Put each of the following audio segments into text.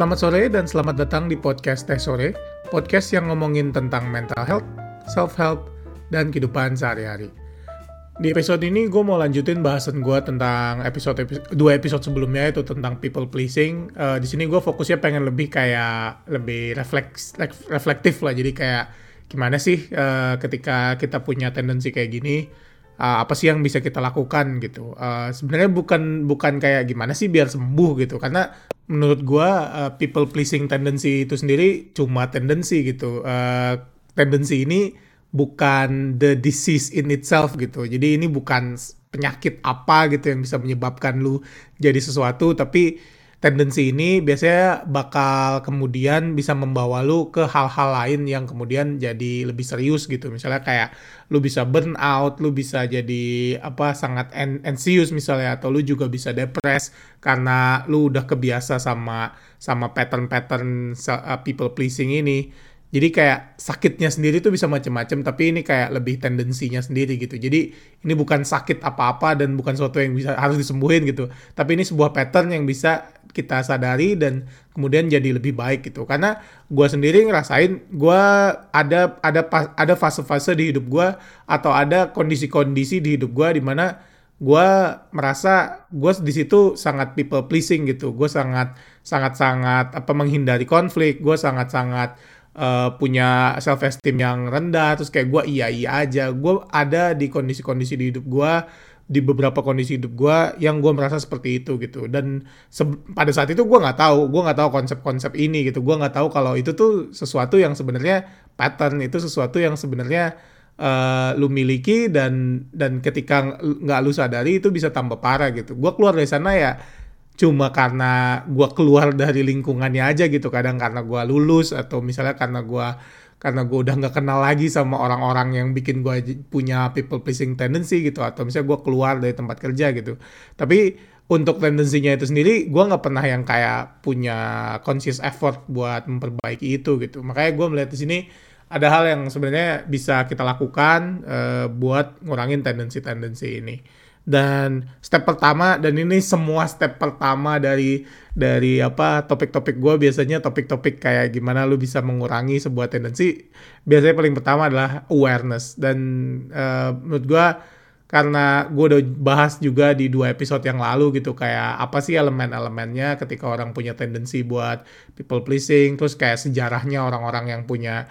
Selamat sore dan selamat datang di podcast Teh Sore, podcast yang ngomongin tentang mental health, self-help, dan kehidupan sehari-hari. Di episode ini gue mau lanjutin bahasan gue tentang dua episode sebelumnya, itu tentang people pleasing. Di sini gue fokusnya pengen lebih reflektif lah, jadi kayak gimana sih ketika kita punya tendensi kayak gini, apa sih yang bisa kita lakukan gitu. Sebenarnya bukan kayak gimana sih biar sembuh gitu, karena menurut gua people pleasing tendency itu sendiri cuma tendensi gitu. Tendensi ini bukan the disease in itself gitu, jadi ini bukan penyakit apa gitu yang bisa menyebabkan lu jadi sesuatu, tapi tendensi ini biasanya bakal kemudian bisa membawa lu ke hal-hal lain yang kemudian jadi lebih serius gitu. Misalnya kayak lu bisa burn out, lu bisa jadi sangat anxious misalnya, atau lu juga bisa depres karena lu udah kebiasa sama pattern people pleasing ini. Jadi kayak sakitnya sendiri tuh bisa macam-macam, tapi ini kayak lebih tendensinya sendiri gitu. Jadi ini bukan sakit apa-apa dan bukan sesuatu yang bisa harus disembuhin gitu. Tapi ini sebuah pattern yang bisa kita sadari dan kemudian jadi lebih baik gitu. Karena gue sendiri ngerasain gue ada fase-fase di hidup gue atau ada kondisi-kondisi di hidup gue di mana gue merasa gue di situ sangat people pleasing gitu. Gue sangat menghindari konflik. Gue sangat punya self esteem yang rendah, terus kayak gue iya aja. Gue ada di kondisi-kondisi di hidup gue, di beberapa kondisi hidup gue yang gue merasa seperti itu gitu. Dan pada saat itu gue nggak tahu konsep-konsep ini gitu. Gue nggak tahu kalau itu tuh sesuatu yang sebenarnya pattern, itu sesuatu yang sebenarnya lu miliki dan ketika nggak lu sadari itu bisa tambah parah gitu. Gue keluar dari sana ya cuma karena gue keluar dari lingkungannya aja gitu. Kadang karena gue lulus, atau misalnya karena gue udah nggak kenal lagi sama orang-orang yang bikin gue punya people pleasing tendency gitu, atau misalnya gue keluar dari tempat kerja gitu. Tapi untuk tendensinya itu sendiri gue nggak pernah yang kayak punya conscious effort buat memperbaiki itu gitu. Makanya gue melihat di sini ada hal yang sebenarnya bisa kita lakukan buat ngurangin tendensi-tendensi ini. Dan step pertama, dan ini semua step pertama dari topik-topik gue, biasanya topik-topik kayak gimana lu bisa mengurangi sebuah tendensi, biasanya paling pertama adalah awareness. Dan menurut gue, karena gue udah bahas juga di 2 episode yang lalu gitu, kayak apa sih elemen-elemennya ketika orang punya tendensi buat people pleasing, terus kayak sejarahnya orang-orang yang punya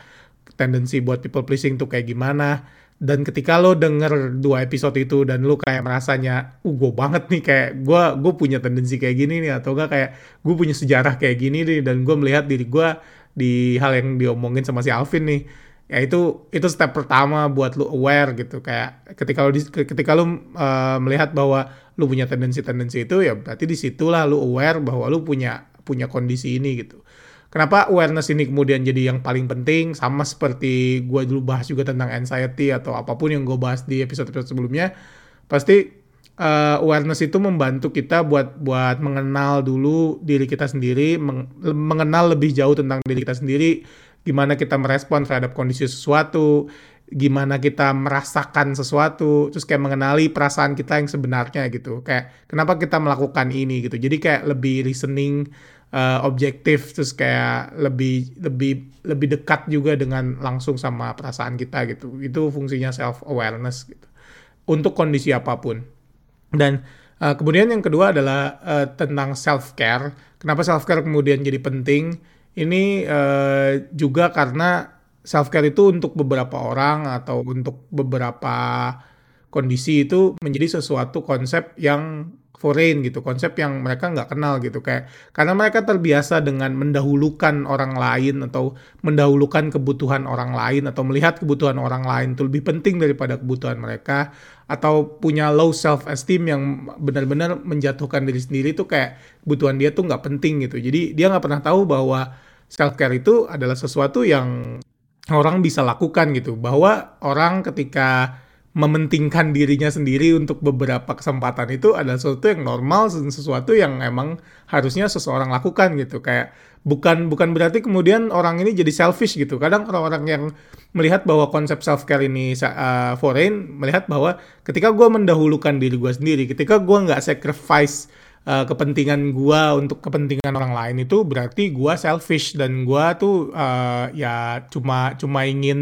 tendensi buat people pleasing tuh kayak gimana. Dan ketika lo denger 2 episode itu dan lo kayak merasanya, gue banget nih, kayak gue punya tendensi kayak gini nih, atau enggak kayak gue punya sejarah kayak gini nih, dan gue melihat diri gue di hal yang diomongin sama si Alvin nih, ya itu step pertama buat lo aware gitu. Kayak ketika lo melihat bahwa lo punya tendensi-tendensi itu, ya berarti disitulah lo aware bahwa lo punya kondisi ini gitu. Kenapa awareness ini kemudian jadi yang paling penting? Sama seperti gue dulu bahas juga tentang anxiety atau apapun yang gue bahas di episode-episode sebelumnya. Pasti awareness itu membantu kita buat mengenal dulu diri kita sendiri, mengenal lebih jauh tentang diri kita sendiri, gimana kita merespon terhadap kondisi sesuatu, gimana kita merasakan sesuatu, terus kayak mengenali perasaan kita yang sebenarnya gitu. Kayak kenapa kita melakukan ini gitu. Jadi kayak lebih reasoning, objektif, terus kayak lebih dekat juga dengan langsung sama perasaan kita gitu. Itu fungsinya self awareness gitu, untuk kondisi apapun. Dan kemudian yang kedua adalah tentang self care. Kenapa self care kemudian jadi penting? Ini juga karena self care itu untuk beberapa orang atau untuk beberapa kondisi itu menjadi sesuatu konsep yang foreign gitu, konsep yang mereka nggak kenal gitu, kayak karena mereka terbiasa dengan mendahulukan orang lain atau mendahulukan kebutuhan orang lain, atau melihat kebutuhan orang lain itu lebih penting daripada kebutuhan mereka, atau punya low self esteem yang benar-benar menjatuhkan diri sendiri, itu kayak kebutuhan dia tuh nggak penting gitu. Jadi dia nggak pernah tahu bahwa self care itu adalah sesuatu yang orang bisa lakukan gitu, bahwa orang ketika mementingkan dirinya sendiri untuk beberapa kesempatan itu adalah sesuatu yang normal, sesuatu yang emang harusnya seseorang lakukan gitu. Kayak bukan berarti kemudian orang ini jadi selfish gitu. Kadang orang-orang yang melihat bahwa konsep self care ini foreign, melihat bahwa ketika gue mendahulukan diri gue sendiri, ketika gue nggak sacrifice kepentingan gua untuk kepentingan orang lain, itu berarti gua selfish dan gua tuh ya cuma ingin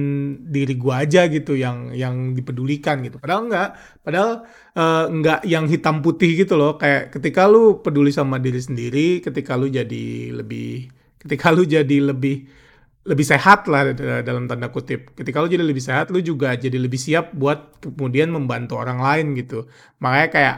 diri gua aja gitu yang dipedulikan gitu. Padahal enggak yang hitam putih gitu loh. Kayak ketika lu peduli sama diri sendiri, ketika lu jadi lebih sehat lah dalam tanda kutip. Ketika lu jadi lebih sehat, lu juga jadi lebih siap buat kemudian membantu orang lain gitu. Makanya kayak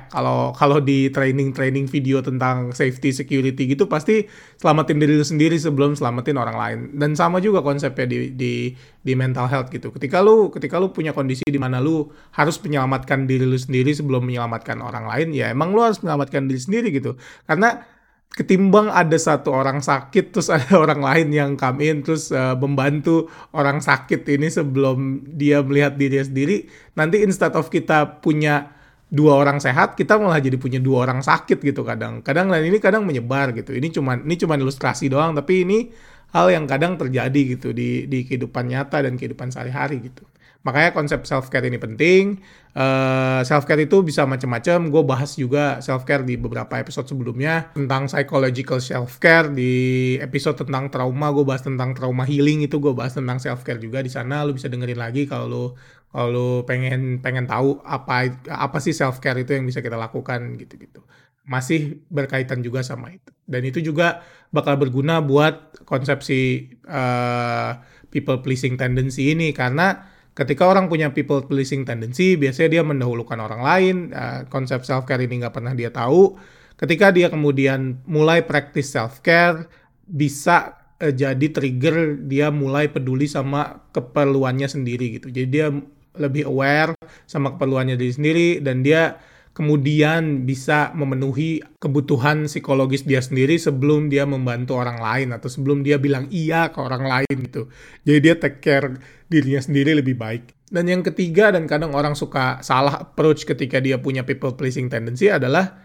kalau di training video tentang safety security gitu, pasti selamatin diri lu sendiri sebelum selamatin orang lain. Dan sama juga konsepnya di mental health gitu. Ketika lu punya kondisi di mana lu harus menyelamatkan diri lu sendiri sebelum menyelamatkan orang lain, ya emang lu harus menyelamatkan diri sendiri gitu. Karena ketimbang ada satu orang sakit terus ada orang lain yang come in terus membantu orang sakit ini sebelum dia melihat dirinya sendiri, nanti instead of kita punya 2 orang sehat, kita malah jadi punya 2 orang sakit gitu kadang. Dan ini kadang menyebar gitu. Ini cuman ilustrasi doang, tapi ini hal yang kadang terjadi gitu di kehidupan nyata dan kehidupan sehari-hari gitu. Makanya konsep self-care ini penting. Self-care itu bisa macam-macam. Gue bahas juga self-care di beberapa episode sebelumnya. Tentang psychological self-care. Di episode tentang trauma, gue bahas tentang trauma healing. Itu gue bahas tentang self-care juga di sana. Lu bisa dengerin lagi kalau lu pengen tahu apa sih self-care itu yang bisa kita lakukan gitu-gitu. Masih berkaitan juga sama itu. Dan itu juga bakal berguna buat konsepsi people pleasing tendency ini. Karena ketika orang punya people pleasing tendency, biasanya dia mendahulukan orang lain, konsep self-care ini nggak pernah dia tahu. Ketika dia kemudian mulai praktis self-care, bisa jadi trigger dia mulai peduli sama keperluannya sendiri gitu. Jadi dia lebih aware sama keperluannya diri sendiri, dan dia kemudian bisa memenuhi kebutuhan psikologis dia sendiri sebelum dia membantu orang lain atau sebelum dia bilang iya ke orang lain gitu. Jadi dia take care dirinya sendiri lebih baik. Dan yang ketiga, dan kadang orang suka salah approach ketika dia punya people pleasing tendency adalah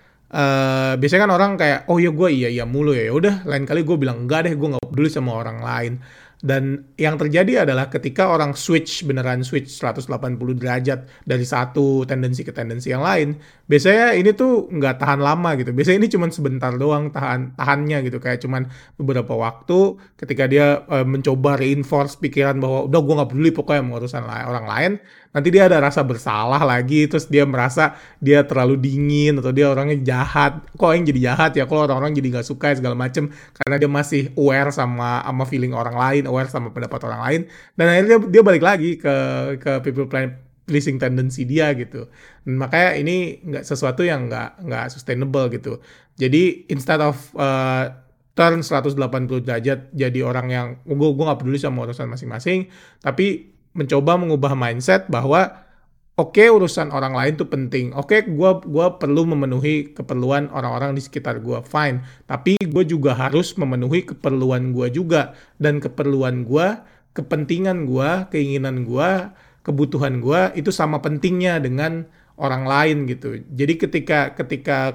biasanya kan orang kayak, oh ya gue iya mulu ya udah, lain kali gue bilang enggak deh, gue nggak peduli sama orang lain. Dan yang terjadi adalah ketika orang beneran switch 180 derajat dari satu tendensi ke tendensi yang lain, biasanya ini tuh nggak tahan lama gitu. Biasanya ini cuman sebentar doang tahannya gitu, kayak cuman beberapa waktu ketika dia mencoba reinforce pikiran bahwa udah gue nggak peduli pokoknya sama urusan orang lain. Nanti dia ada rasa bersalah lagi, terus dia merasa dia terlalu dingin atau dia orangnya jahat. Kok yang jadi jahat ya? Kalau orang-orang jadi nggak suka ya, segala macem, karena dia masih aware sama feeling orang lain, aware sama pendapat orang lain, dan akhirnya dia balik lagi ke people pleasing tendency dia gitu. Dan makanya ini nggak sesuatu yang nggak sustainable gitu. Jadi instead of turn 180 derajat jadi orang yang gue nggak peduli sama urusan masing-masing, tapi mencoba mengubah mindset bahwa oke, urusan orang lain tuh penting. Oke, gue perlu memenuhi keperluan orang-orang di sekitar gue, fine. Tapi gue juga harus memenuhi keperluan gue juga. Dan keperluan gue, kepentingan gue, keinginan gue, kebutuhan gue itu sama pentingnya dengan orang lain gitu. Jadi ketika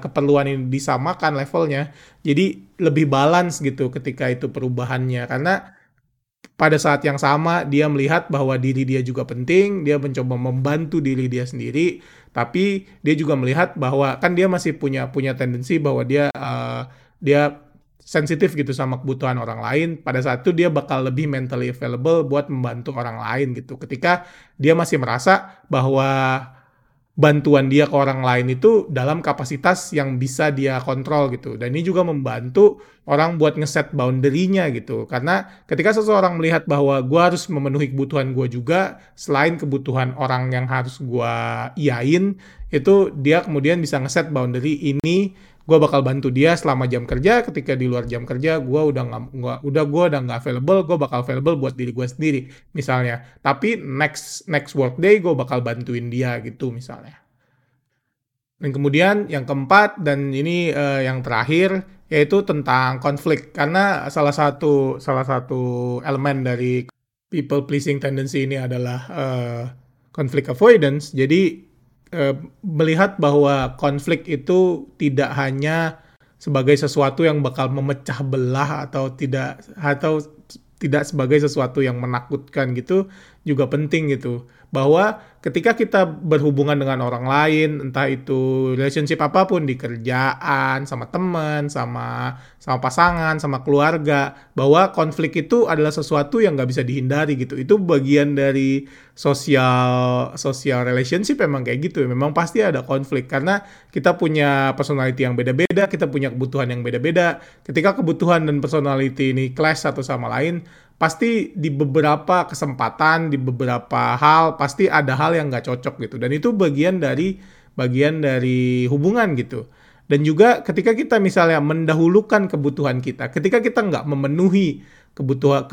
keperluan ini disamakan levelnya, jadi lebih balance gitu ketika itu perubahannya. Karena pada saat yang sama dia melihat bahwa diri dia juga penting, dia mencoba membantu diri dia sendiri, tapi dia juga melihat bahwa kan dia masih punya tendensi bahwa dia sensitif gitu sama kebutuhan orang lain. Pada saat itu dia bakal lebih mentally available buat membantu orang lain gitu. Ketika dia masih merasa bahwa bantuan dia ke orang lain itu dalam kapasitas yang bisa dia kontrol gitu. Dan ini juga membantu orang buat ngeset boundary-nya gitu. Karena ketika seseorang melihat bahwa gue harus memenuhi kebutuhan gue juga, selain kebutuhan orang yang harus gue iain, itu dia kemudian bisa ngeset boundary ini. Gue bakal bantu dia selama jam kerja, ketika di luar jam kerja gue udah nggak available, gue bakal available buat diri gue sendiri misalnya, tapi next work day gue bakal bantuin dia gitu misalnya. Dan kemudian yang keempat, dan ini yang terakhir, yaitu tentang konflik. Karena salah satu elemen dari people pleasing tendency ini adalah conflict avoidance. Jadi melihat bahwa konflik itu tidak hanya sebagai sesuatu yang bakal memecah belah atau tidak sebagai sesuatu yang menakutkan gitu, juga penting gitu. Bahwa ketika kita berhubungan dengan orang lain, entah itu relationship apapun, di kerjaan, sama teman, sama pasangan, sama keluarga, bahwa konflik itu adalah sesuatu yang nggak bisa dihindari gitu. Itu bagian dari social relationship, memang kayak gitu. Memang pasti ada konflik karena kita punya personality yang beda-beda, kita punya kebutuhan yang beda-beda. Ketika kebutuhan dan personality ini clash satu sama lain, pasti di beberapa kesempatan, di beberapa hal, pasti ada hal yang nggak cocok gitu. Dan itu bagian dari hubungan gitu. Dan juga ketika kita misalnya mendahulukan kebutuhan kita, ketika kita nggak memenuhi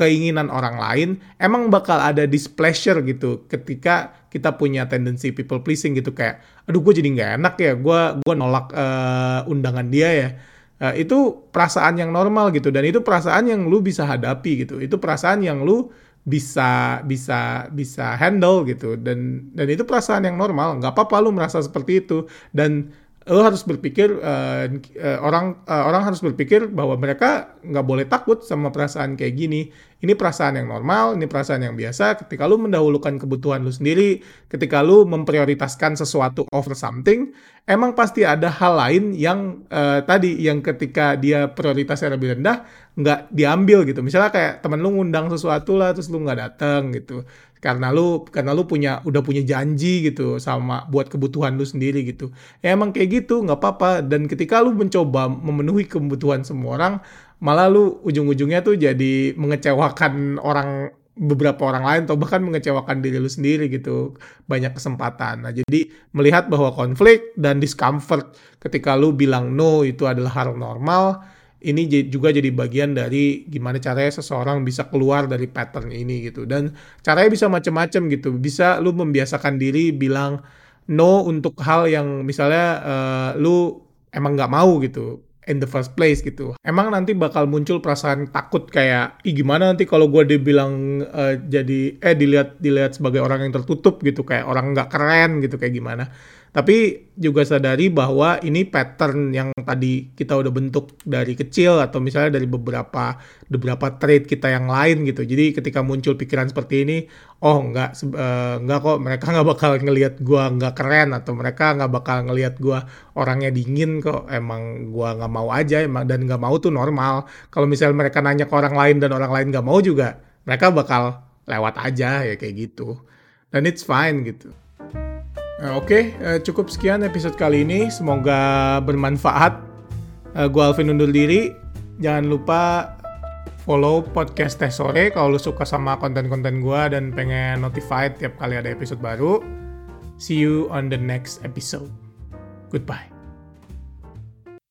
keinginan orang lain, emang bakal ada displeasure gitu. Ketika kita punya tendensi people pleasing gitu, kayak, aduh gue jadi nggak enak ya, gue nolak undangan dia ya. Itu perasaan yang normal gitu, dan itu perasaan yang lu bisa hadapi gitu, itu perasaan yang lu bisa handle gitu, dan itu perasaan yang normal, nggak apa-apa lu merasa seperti itu, dan lu harus berpikir orang harus berpikir bahwa mereka nggak boleh takut sama perasaan kayak gini. Ini perasaan yang normal, ini perasaan yang biasa. Ketika lu mendahulukan kebutuhan lu sendiri, ketika lu memprioritaskan sesuatu over something, emang pasti ada hal lain yang tadi, yang ketika dia prioritasnya lebih rendah, nggak diambil gitu. Misalnya kayak temen lu ngundang sesuatu lah, terus lu nggak datang gitu. Karena lu udah punya janji gitu sama buat kebutuhan lu sendiri gitu. Ya emang kayak gitu, nggak apa-apa. Dan ketika lu mencoba memenuhi kebutuhan semua orang, malah lu ujung-ujungnya tuh jadi mengecewakan beberapa orang lain, atau bahkan mengecewakan diri lu sendiri gitu. Banyak kesempatan. Nah, jadi melihat bahwa konflik dan discomfort ketika lu bilang no itu adalah hal normal, ini juga jadi bagian dari gimana caranya seseorang bisa keluar dari pattern ini gitu. Dan caranya bisa macam-macam gitu. Bisa lu membiasakan diri bilang no untuk hal yang misalnya lu emang nggak mau gitu in the first place gitu. Emang nanti bakal muncul perasaan takut kayak, ih gimana nanti kalau gue dibilang dilihat sebagai orang yang tertutup gitu, kayak orang nggak keren gitu, kayak gimana. Tapi juga sadari bahwa ini pattern yang tadi kita udah bentuk dari kecil, atau misalnya dari beberapa trait kita yang lain gitu. Jadi ketika muncul pikiran seperti ini, oh enggak kok, mereka nggak bakal ngelihat gue nggak keren, atau mereka nggak bakal ngelihat gue orangnya dingin kok, emang gue nggak mau aja, dan nggak mau tuh normal. Kalau misalnya mereka nanya ke orang lain dan orang lain nggak mau juga, mereka bakal lewat aja ya, kayak gitu. Dan it's fine gitu. Oke, cukup sekian episode kali ini. Semoga bermanfaat. Gue Alvin undur diri. Jangan lupa follow podcast Teh Sore kalau lu suka sama konten-konten gue dan pengen notified tiap kali ada episode baru. See you on the next episode. Goodbye.